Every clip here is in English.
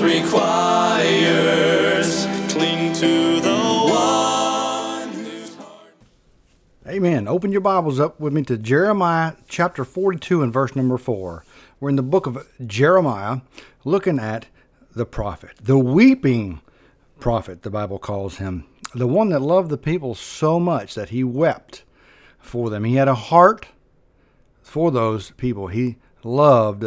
requires, cling to the one whose heart... Amen. Open your Bibles up with me to Jeremiah chapter 42 and verse number 4. We're in the book of Jeremiah, looking at the prophet, the weeping prophet, the Bible calls him, the one that loved the people so much that he wept for them. He had a heart for those people. He loved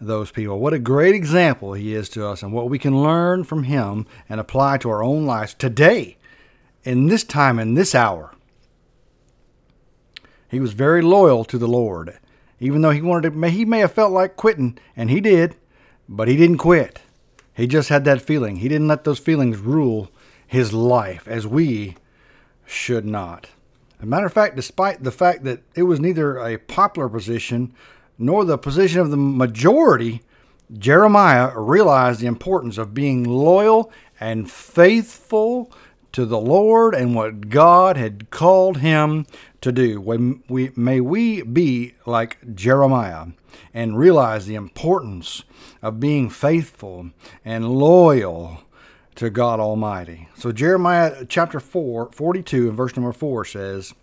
those people. What a great example he is to us, and what we can learn from him and apply to our own lives today, in this time, in this hour. He was very loyal to the Lord, even though he may have felt like quitting, and he did, but he didn't quit. He just had that feeling. He didn't let those feelings rule his life, as we should not. As a matter of fact, despite the fact that it was neither a popular position nor the position of the majority, Jeremiah realized the importance of being loyal and faithful to the Lord and what God had called him to do. May we be like Jeremiah and realize the importance of being faithful and loyal to God Almighty. So Jeremiah chapter 42 and verse number 4 says,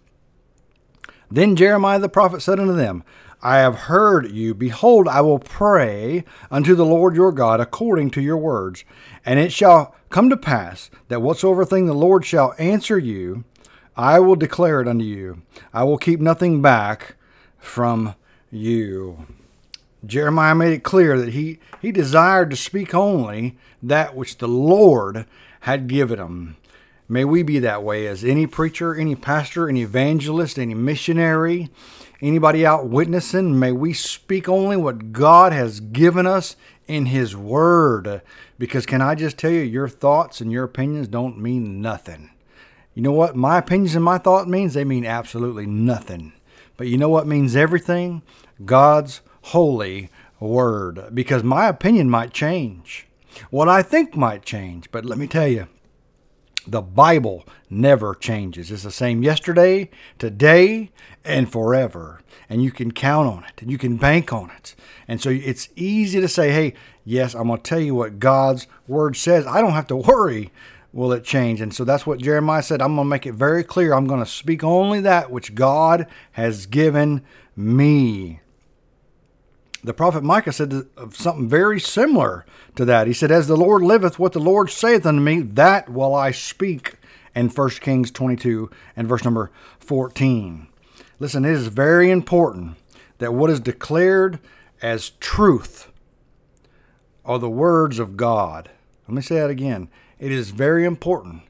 Then Jeremiah the prophet said unto them, I have heard you. Behold, I will pray unto the Lord your God according to your words. And it shall come to pass that whatsoever thing the Lord shall answer you, I will declare it unto you. I will keep nothing back from you. Jeremiah made it clear that he desired to speak only that which the Lord had given him. May we be that way as any preacher, any pastor, any evangelist, any missionary, anybody out witnessing. May we speak only what God has given us in His Word. Because can I just tell you, your thoughts and your opinions don't mean nothing. You know what my opinions and my thought means? They mean absolutely nothing. But you know what means everything? God's holy Word. Because my opinion might change. What I think might change. But let me tell you, the Bible never changes. It's the same yesterday, today, and forever. And you can count on it. And you can bank on it. And so it's easy to say, hey, yes, I'm going to tell you what God's Word says. I don't have to worry, will it change? And so that's what Jeremiah said. I'm going to make it very clear. I'm going to speak only that which God has given me. The prophet Micah said something very similar to that. He said, As the Lord liveth, what the Lord saith unto me, that will I speak, in 1 Kings 22 and verse number 14. Listen, it is very important that what is declared as truth are the words of God. Let me say that again. It is very important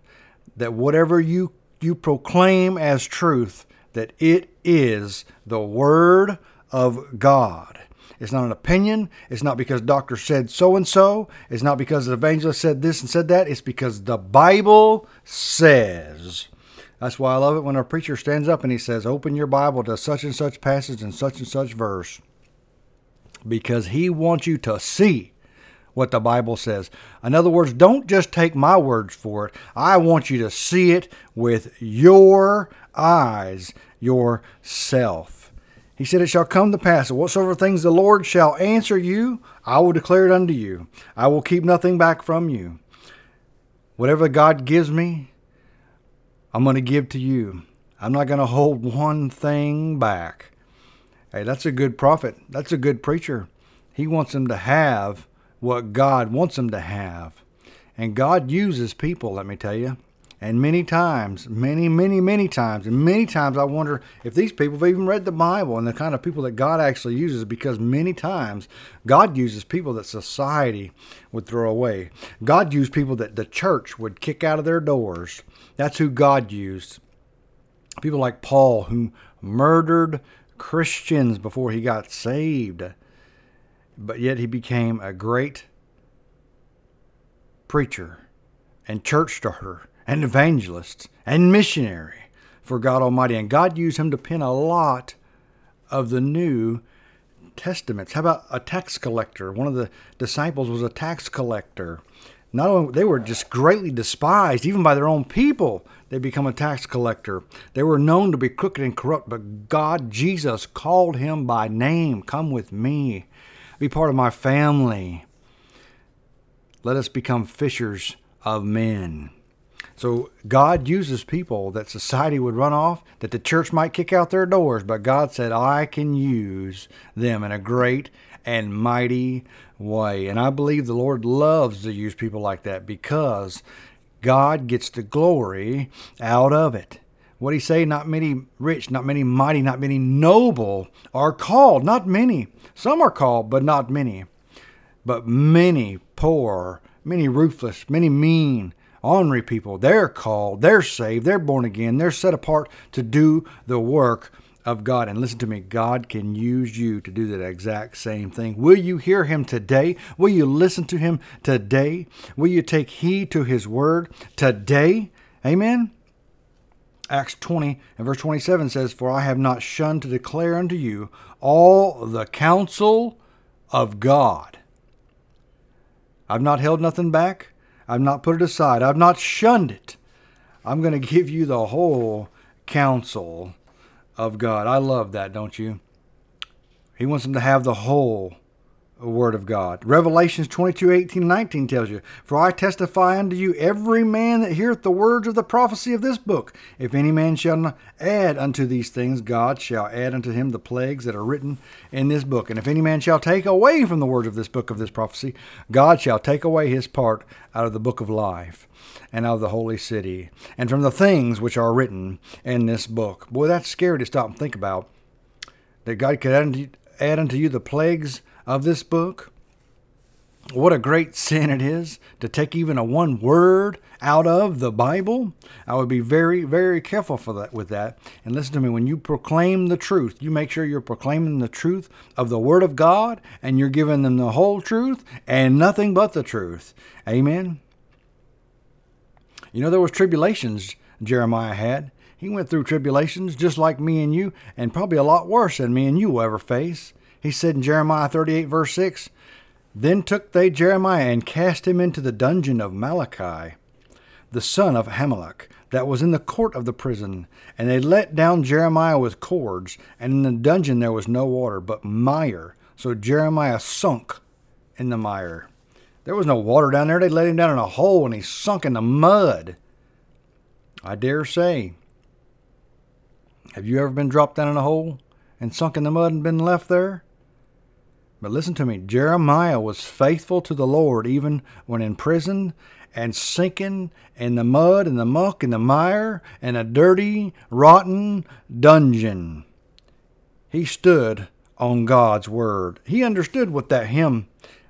that whatever you proclaim as truth, that it is the Word of God. It's not an opinion. It's not because doctor said so-and-so. It's not because the evangelist said this and said that. It's because the Bible says. That's why I love it when our preacher stands up and he says, open your Bible to such and such passage and such verse. Because he wants you to see what the Bible says. In other words, don't just take my words for it. I want you to see it with your eyes, yourself. He said, It shall come to pass, that whatsoever things the Lord shall answer you, I will declare it unto you. I will keep nothing back from you. Whatever God gives me, I'm going to give to you. I'm not going to hold one thing back. Hey, that's a good prophet. That's a good preacher. He wants them to have what God wants them to have. And God uses people, let me tell you. And many times, many times I wonder if these people have even read the Bible and the kind of people that God actually uses, because many times God uses people that society would throw away. God used people that the church would kick out of their doors. That's who God used. People like Paul, who murdered Christians before he got saved, but yet he became a great preacher and church starter and evangelist and missionary for God Almighty. And God used him to pen a lot of the New Testaments. How about a tax collector? One of the disciples was a tax collector. Not only they were just greatly despised, even by their own people, they become a tax collector. They were known to be crooked and corrupt, but God, Jesus, called him by name. Come with me. Be part of my family. Let us become fishers of men. So God uses people that society would run off, that the church might kick out their doors, but God said, I can use them in a great and mighty way. And I believe the Lord loves to use people like that because God gets the glory out of it. What did he say? Not many rich, not many mighty, not many noble are called. Not many. Some are called, but not many. But many poor, many ruthless, many mean, ornery people, they're called, they're saved, they're born again, they're set apart to do the work of God. And listen to me, God can use you to do that exact same thing. Will you hear him today? Will you listen to him today? Will you take heed to his word today? Amen. Acts 20 and verse 27 says, For I have not shunned to declare unto you all the counsel of God. I've not held nothing back. I've not put it aside. I've not shunned it. I'm going to give you the whole counsel of God. I love that, don't you? He wants them to have the whole word of God. Revelations 22:18-19 tells you, For I testify unto you every man that heareth the words of the prophecy of this book. If any man shall not add unto these things, God shall add unto him the plagues that are written in this book. And if any man shall take away from the words of this book of this prophecy, God shall take away his part out of the book of life and out of the holy city and from the things which are written in this book. Boy, that's scary to stop and think about, that God could add unto you the plagues of this book. What a great sin it is to take even a one word out of the Bible. I would be very, very careful for that with that. And listen to me, when you proclaim the truth, you make sure you're proclaiming the truth of the Word of God, and you're giving them the whole truth and nothing but the truth. Amen. You know, there was tribulations Jeremiah had. He went through tribulations just like me and you, and probably a lot worse than me and you will ever face. He said in Jeremiah 38, verse 6, Then took they Jeremiah and cast him into the dungeon of Malachi, the son of Hamilek, that was in the court of the prison. And they let down Jeremiah with cords, and in the dungeon there was no water, but mire. So Jeremiah sunk in the mire. There was no water down there. They let him down in a hole, and he sunk in the mud. I dare say, have you ever been dropped down in a hole and sunk in the mud and been left there? But listen to me, Jeremiah was faithful to the Lord even when in prison and sinking in the mud and the muck and the mire and a dirty, rotten dungeon. He stood on God's word. He understood what that hymn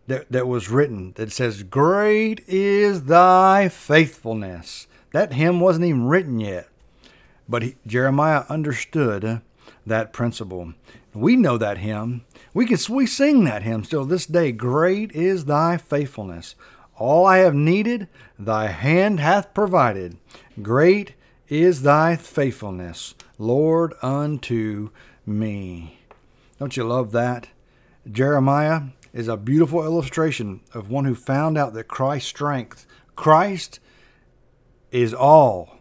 that was written that says, Great is thy faithfulness. That hymn wasn't even written yet, but Jeremiah understood that principle. We know that hymn. We sing that hymn still this day. Great is thy faithfulness. All I have needed, thy hand hath provided. Great is thy faithfulness, Lord, unto me. Don't you love that? Jeremiah is a beautiful illustration of one who found out that Christ's strength, Christ is all.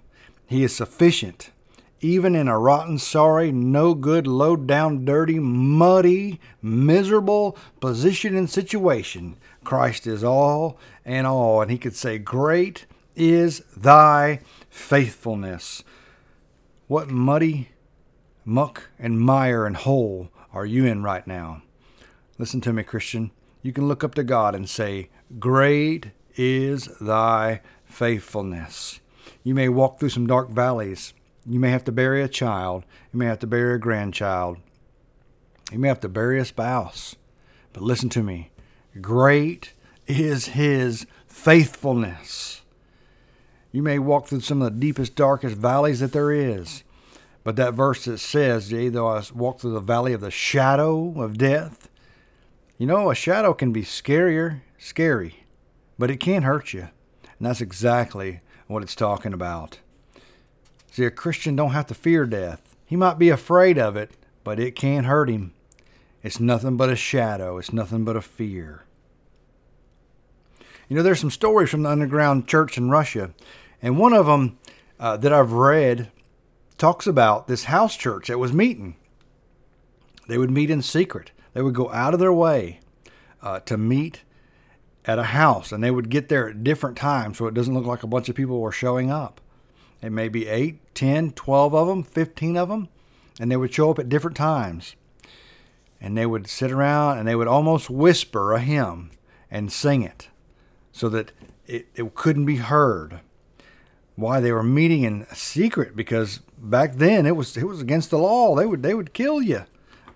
He is sufficient. Even in a rotten, sorry, no good, low down, dirty, muddy, miserable position and situation, Christ is all. And he could say, Great is thy faithfulness. What muddy muck and mire and hole are you in right now? Listen to me, Christian. You can look up to God and say, Great is thy faithfulness. You may walk through some dark valleys. You may have to bury a child. You may have to bury a grandchild. You may have to bury a spouse. But listen to me. Great is his faithfulness. You may walk through some of the deepest, darkest valleys that there is. But that verse that says, yea, though I walk through the valley of the shadow of death. You know, a shadow can be scary, but it can hurt you. And that's exactly what it's talking about. See, a Christian don't have to fear death. He might be afraid of it, but it can hurt him. It's nothing but a shadow. It's nothing but a fear. You know, there's some stories from the underground church in Russia. And one of them that I've read talks about this house church that was meeting. They would meet in secret. They would go out of their way to meet at a house. And they would get there at different times so it doesn't look like a bunch of people were showing up. It may be 8, 10, 12 of them, 15 of them. And they would show up at different times. And they would sit around and they would almost whisper a hymn and sing it so that it couldn't be heard. Why? They were meeting in secret because back then it was against the law. They would kill you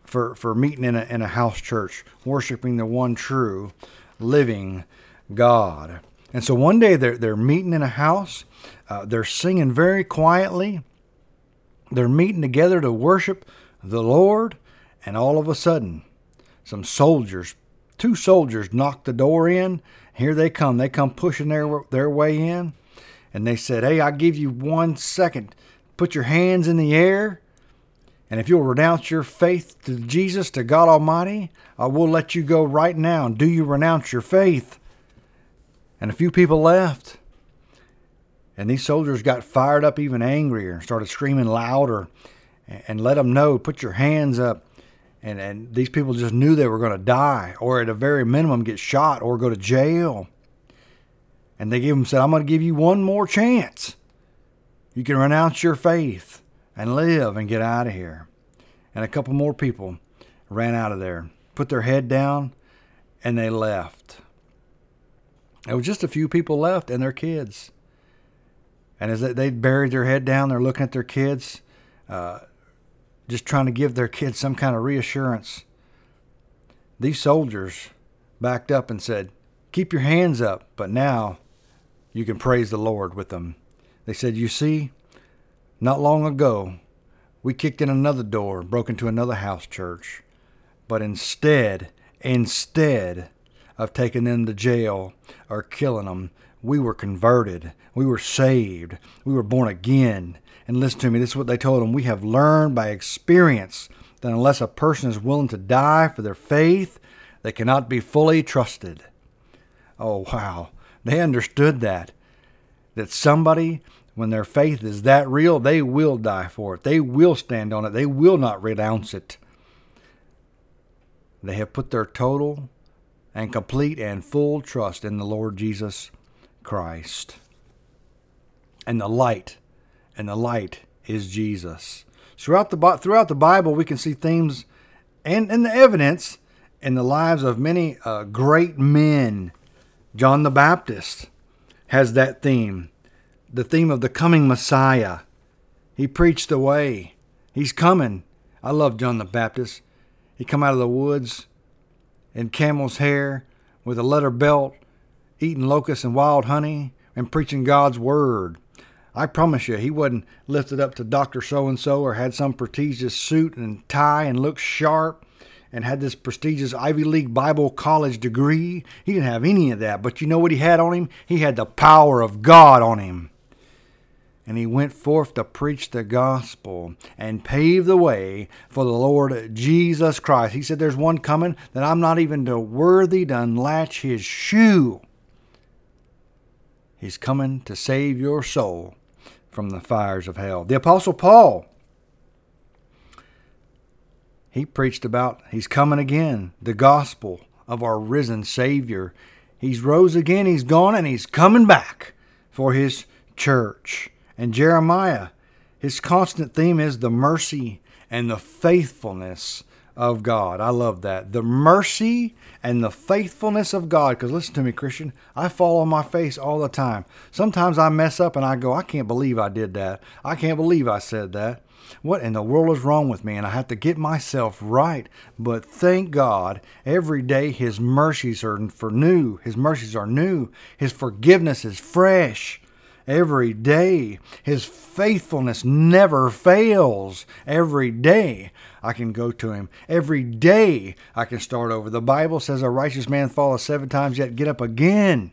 for meeting in a house church, worshiping the one true living God. And so one day they're meeting in a house. They're singing very quietly. They're meeting together to worship the Lord. And all of a sudden, two soldiers knock the door in. Here they come. They come pushing their way in. And they said, hey, I'll give you 1 second. Put your hands in the air. And if you'll renounce your faith to Jesus, to God Almighty, I will let you go right now. Do you renounce your faith? And a few people left. And these soldiers got fired up, even angrier, and started screaming louder and let them know, put your hands up. And these people just knew they were going to die or at a very minimum get shot or go to jail. And they said, I'm going to give you one more chance. You can renounce your faith and live and get out of here. And a couple more people ran out of there, put their head down, and they left. There was just a few people left and their kids. And as they buried their head down, they're looking at their kids, just trying to give their kids some kind of reassurance. These soldiers backed up and said, keep your hands up, but now you can praise the Lord with them. They said, you see, not long ago, we kicked in another door, broke into another house church. But instead of taking them to jail or killing them, we were converted. We were saved. We were born again. And listen to me, this is what they told them. We have learned by experience that unless a person is willing to die for their faith, they cannot be fully trusted. Oh, wow. They understood that somebody, when their faith is that real, they will die for it. They will stand on it. They will not renounce it. They have put their total and complete and full trust in the Lord Jesus Christ. And the light is Jesus. Throughout the Bible, we can see themes and the evidence in the lives of many great men. John the Baptist has that theme, the theme of the coming Messiah. He preached the way. He's coming. I love John the Baptist. He come out of the woods in camel's hair with a leather belt, eating locusts and wild honey, and preaching God's word. I promise you, he wasn't lifted up to Dr. So-and-so or had some prestigious suit and tie and looked sharp and had this prestigious Ivy League Bible college degree. He didn't have any of that, but you know what he had on him? He had the power of God on him. And he went forth to preach the gospel and pave the way for the Lord Jesus Christ. He said, there's one coming that I'm not even worthy to unlatch his shoe. He's coming to save your soul from the fires of hell. The Apostle Paul, he preached about he's coming again, the gospel of our risen Savior. He's rose again, he's gone, and he's coming back for his church. And Jeremiah, his constant theme is the mercy and the faithfulness of God. I love that. The mercy and the faithfulness of God. Because listen to me, Christian, I fall on my face all the time. Sometimes I mess up and I go, I can't believe I did that. I can't believe I said that. What in the world is wrong with me? And I have to get myself right. But thank God, every day His mercies are new. His mercies are new. His forgiveness is fresh. Every day, His faithfulness never fails. Every day, I can go to Him. Every day, I can start over. The Bible says a righteous man falleth 7 times, yet get up again.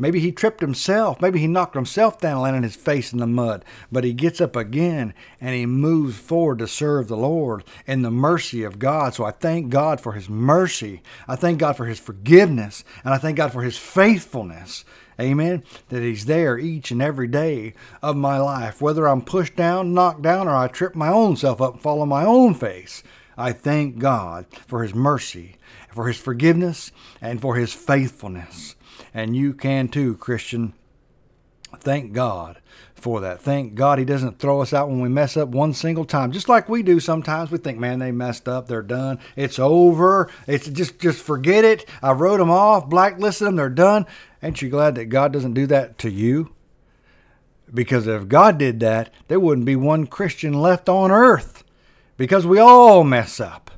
Maybe he tripped himself. Maybe he knocked himself down, landing his face in the mud. But he gets up again, and he moves forward to serve the Lord in the mercy of God. So I thank God for His mercy. I thank God for His forgiveness, and I thank God for His faithfulness. Amen. That He's there each and every day of my life. Whether I'm pushed down, knocked down, or I trip my own self up and fall on my own face, I thank God for His mercy, for His forgiveness, and for His faithfulness. And you can too, Christian. Thank God for that. Thank God He doesn't throw us out when we mess up one single time. Just like we do sometimes. We think, man, they messed up. They're done. It's over. It's just forget it. I wrote them off, blacklisted them. They're done. Ain't you glad that God doesn't do that to you? Because if God did that, there wouldn't be one Christian left on earth. Because we all mess up.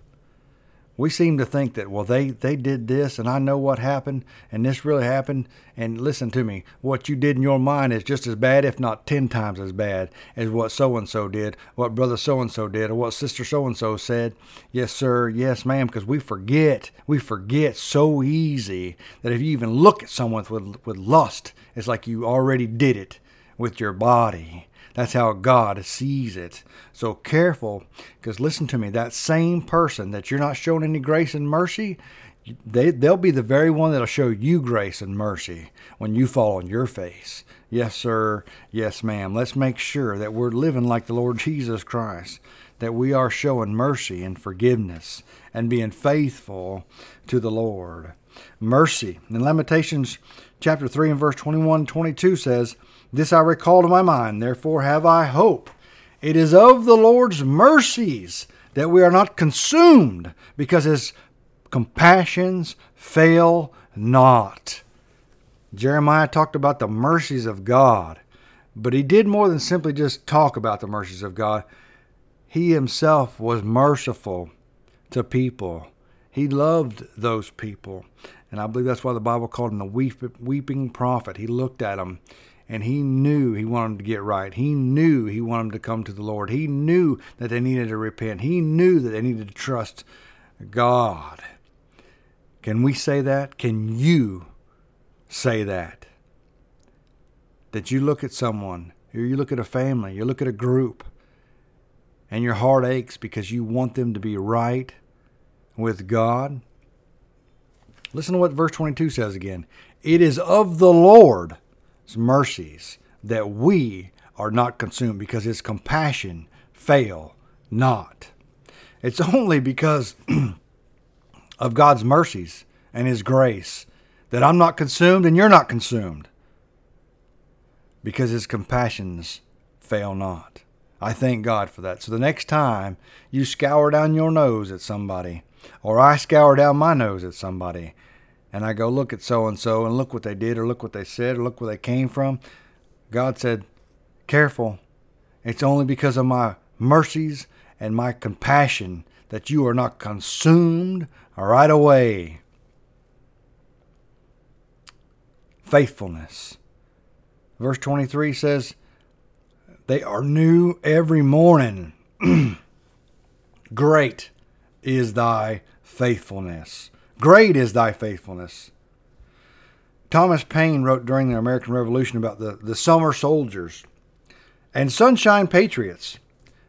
We seem to think that, well, they did this, and I know what happened, and this really happened. And listen to me, what you did in your mind is just as bad, if not 10 times as bad, as what so-and-so did, what brother so-and-so did, or what sister so-and-so said. Yes, sir. Yes, ma'am. Because we forget so easy that if you even look at someone with lust, it's like you already did it with your body. That's how God sees it. So careful, because listen to me, that same person that you're not showing any grace and mercy, they'll be the very one that'll show you grace and mercy when you fall on your face. Yes, sir. Yes, ma'am. Let's make sure that we're living like the Lord Jesus Christ, that we are showing mercy and forgiveness and being faithful to the Lord. Mercy. In Lamentations chapter 3 and verse 21 and 22 says, "This I recall to my mind, therefore have I hope. It is of the Lord's mercies that we are not consumed, because His compassions fail not." Jeremiah talked about the mercies of God, but he did more than simply just talk about the mercies of God. He Himself was merciful to people. He loved those people. And I believe that's why the Bible called Him the weeping prophet. He looked at them. And he knew he wanted them to get right. He knew he wanted them to come to the Lord. He knew that they needed to repent. He knew that they needed to trust God. Can we say that? Can you say that? That you look at someone, or you look at a family, you look at a group, and your heart aches because you want them to be right with God? Listen to what verse 22 says again. "It is of the Lord mercies that we are not consumed, because His compassion fail not." It's only because of God's mercies and His grace that I'm not consumed and you're not consumed, because His compassions fail not. I thank God for that. So the next time you scour down your nose at somebody, or I scour down my nose at somebody, and I go, look at so-and-so, and look what they did, or look what they said, or look where they came from. God said, careful. It's only because of my mercies and my compassion that you are not consumed right away. Faithfulness. Verse 23 says, "They are new every morning. Great is thy faithfulness." Great is thy faithfulness. Thomas Paine wrote during the American Revolution about the summer soldiers and sunshine patriots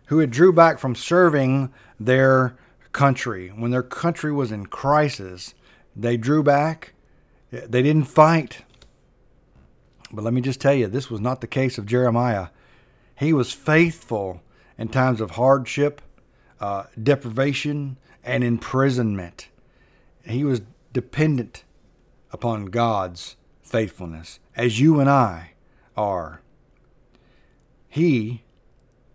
who had drew back from serving their country. When their country was in crisis, they drew back. They didn't fight. But let me just tell you, this was not the case of Jeremiah. He was faithful in times of hardship, deprivation, and imprisonment. He was dependent upon God's faithfulness, as you and I are. He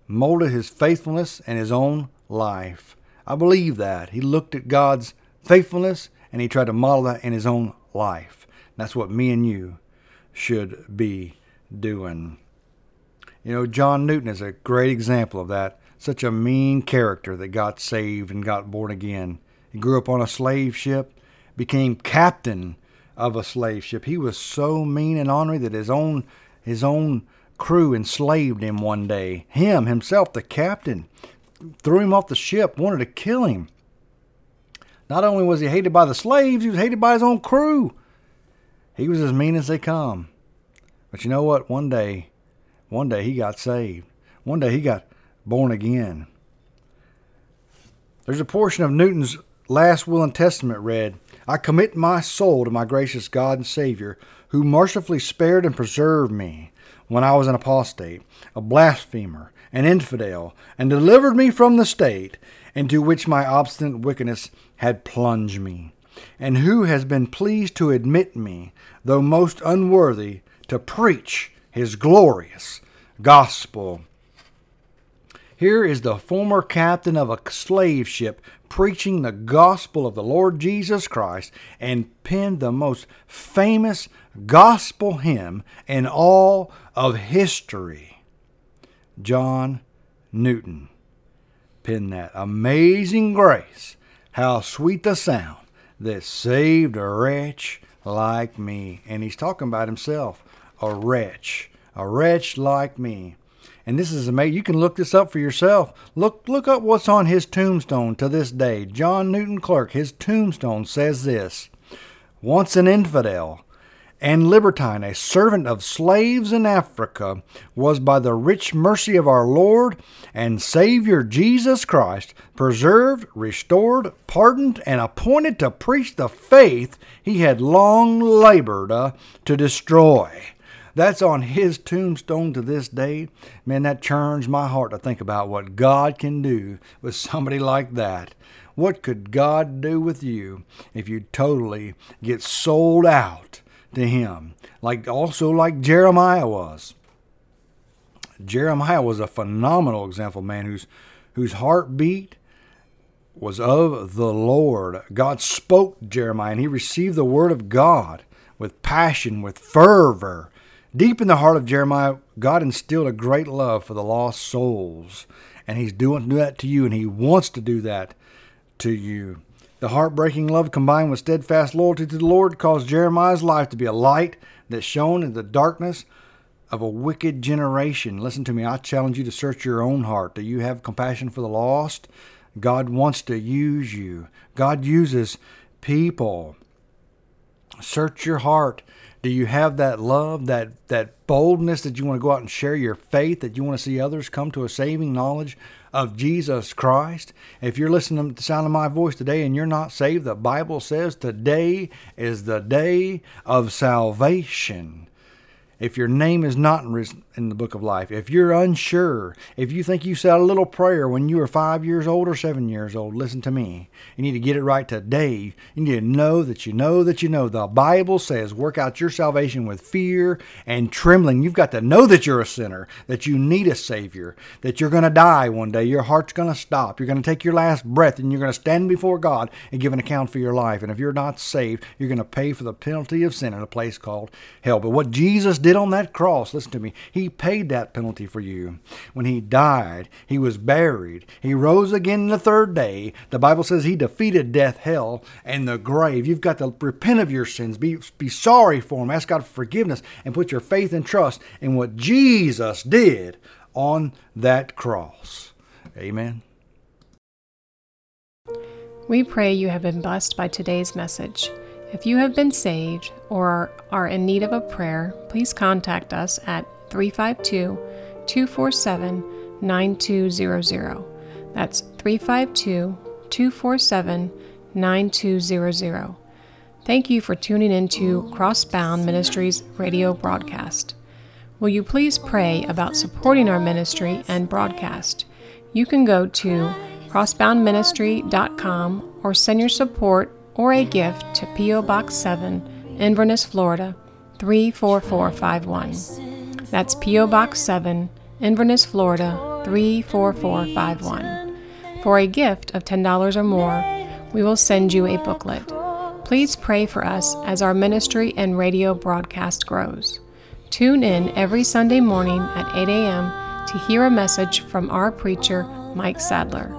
molded his faithfulness in his own life. I believe that. He looked at God's faithfulness and he tried to model that in his own life. And that's what me and you should be doing. You know, John Newton is a great example of that. Such a mean character that got saved and got born again. He grew up on a slave ship, became captain of a slave ship. He was so mean and ornery that his own crew enslaved him one day. Him, himself, the captain, threw him off the ship, wanted to kill him. Not only was he hated by the slaves, he was hated by his own crew. He was as mean as they come. But you know what? One day he got saved. One day he got born again. There's a portion of Newton's last will and testament read, "I commit my soul to my gracious God and Savior, who mercifully spared and preserved me when I was an apostate, a blasphemer, an infidel, and delivered me from the state into which my obstinate wickedness had plunged me, and who has been pleased to admit me, though most unworthy, to preach his glorious gospel." Here is the former captain of a slave ship preaching the gospel of the Lord Jesus Christ and penned the most famous gospel hymn in all of history. John Newton penned that. "Amazing grace, how sweet the sound that saved a wretch like me." And he's talking about himself, a wretch like me. And this is amazing. You can look this up for yourself. Look up what's on his tombstone to this day. John Newton Clerk, his tombstone says this: "Once an infidel and libertine, a servant of slaves in Africa, was by the rich mercy of our Lord and Savior Jesus Christ preserved, restored, pardoned, and appointed to preach the faith he had long labored to destroy." That's on his tombstone to this day. Man, that churns my heart to think about what God can do with somebody like that. What could God do with you if you totally get sold out to him? Like Jeremiah was. Jeremiah was a phenomenal example, man, whose heartbeat was of the Lord. God spoke to Jeremiah, and he received the word of God with passion, with fervor. Deep in the heart of Jeremiah, God instilled a great love for the lost souls. And he's doing that to you, and he wants to do that to you. The heartbreaking love combined with steadfast loyalty to the Lord caused Jeremiah's life to be a light that shone in the darkness of a wicked generation. Listen to me, I challenge you to search your own heart. Do you have compassion for the lost? God wants to use you. God uses people. Search your heart. Do you have that love, that boldness that you want to go out and share your faith, that you want to see others come to a saving knowledge of Jesus Christ? If you're listening to the sound of my voice today and you're not saved, the Bible says today is the day of salvation. If your name is not in the book of life, if you're unsure, if you think you said a little prayer when you were 5 years old or 7 years old, listen to me. You need to get it right today. You need to know that you know that you know. The Bible says work out your salvation with fear and trembling. You've got to know that you're a sinner, that you need a Savior, that you're going to die one day. Your heart's going to stop. You're going to take your last breath, and you're going to stand before God and give an account for your life. And if you're not saved, you're going to pay for the penalty of sin in a place called hell. But what Jesus did on that cross, listen to me, he paid that penalty for you. When he died, he was buried, he rose again the third day. The Bible says he defeated death, hell, and the grave. You've got to repent of your sins, be sorry for them, ask God for forgiveness, and put your faith and trust in what Jesus did on that cross. Amen. We pray you have been blessed by today's message. If you have been saved or are in need of a prayer, please contact us at 352-247-9200. That's 352-247-9200. Thank you for tuning into Crossbound Ministries radio broadcast. Will you please pray about supporting our ministry and broadcast? You can go to crossboundministry.com or send your support or a gift to P.O. Box 7, Inverness, Florida, 34451. That's P.O. Box 7, Inverness, Florida, 34451. For a gift of $10 or more, we will send you a booklet. Please pray for us as our ministry and radio broadcast grows. Tune in every Sunday morning at 8 a.m. to hear a message from our preacher, Mike Sadler.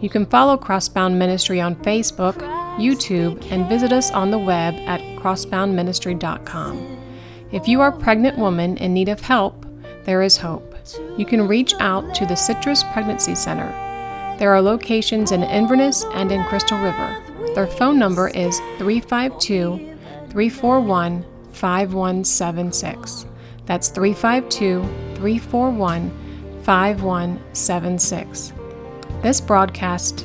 You can follow Crossbound Ministry on Facebook, YouTube, and visit us on the web at crossboundministry.com. If you are a pregnant woman in need of help, there is hope. You can reach out to the Citrus Pregnancy Center. There are locations in Inverness and in Crystal River. Their phone number is 352-341-5176. That's 352-341-5176. This broadcast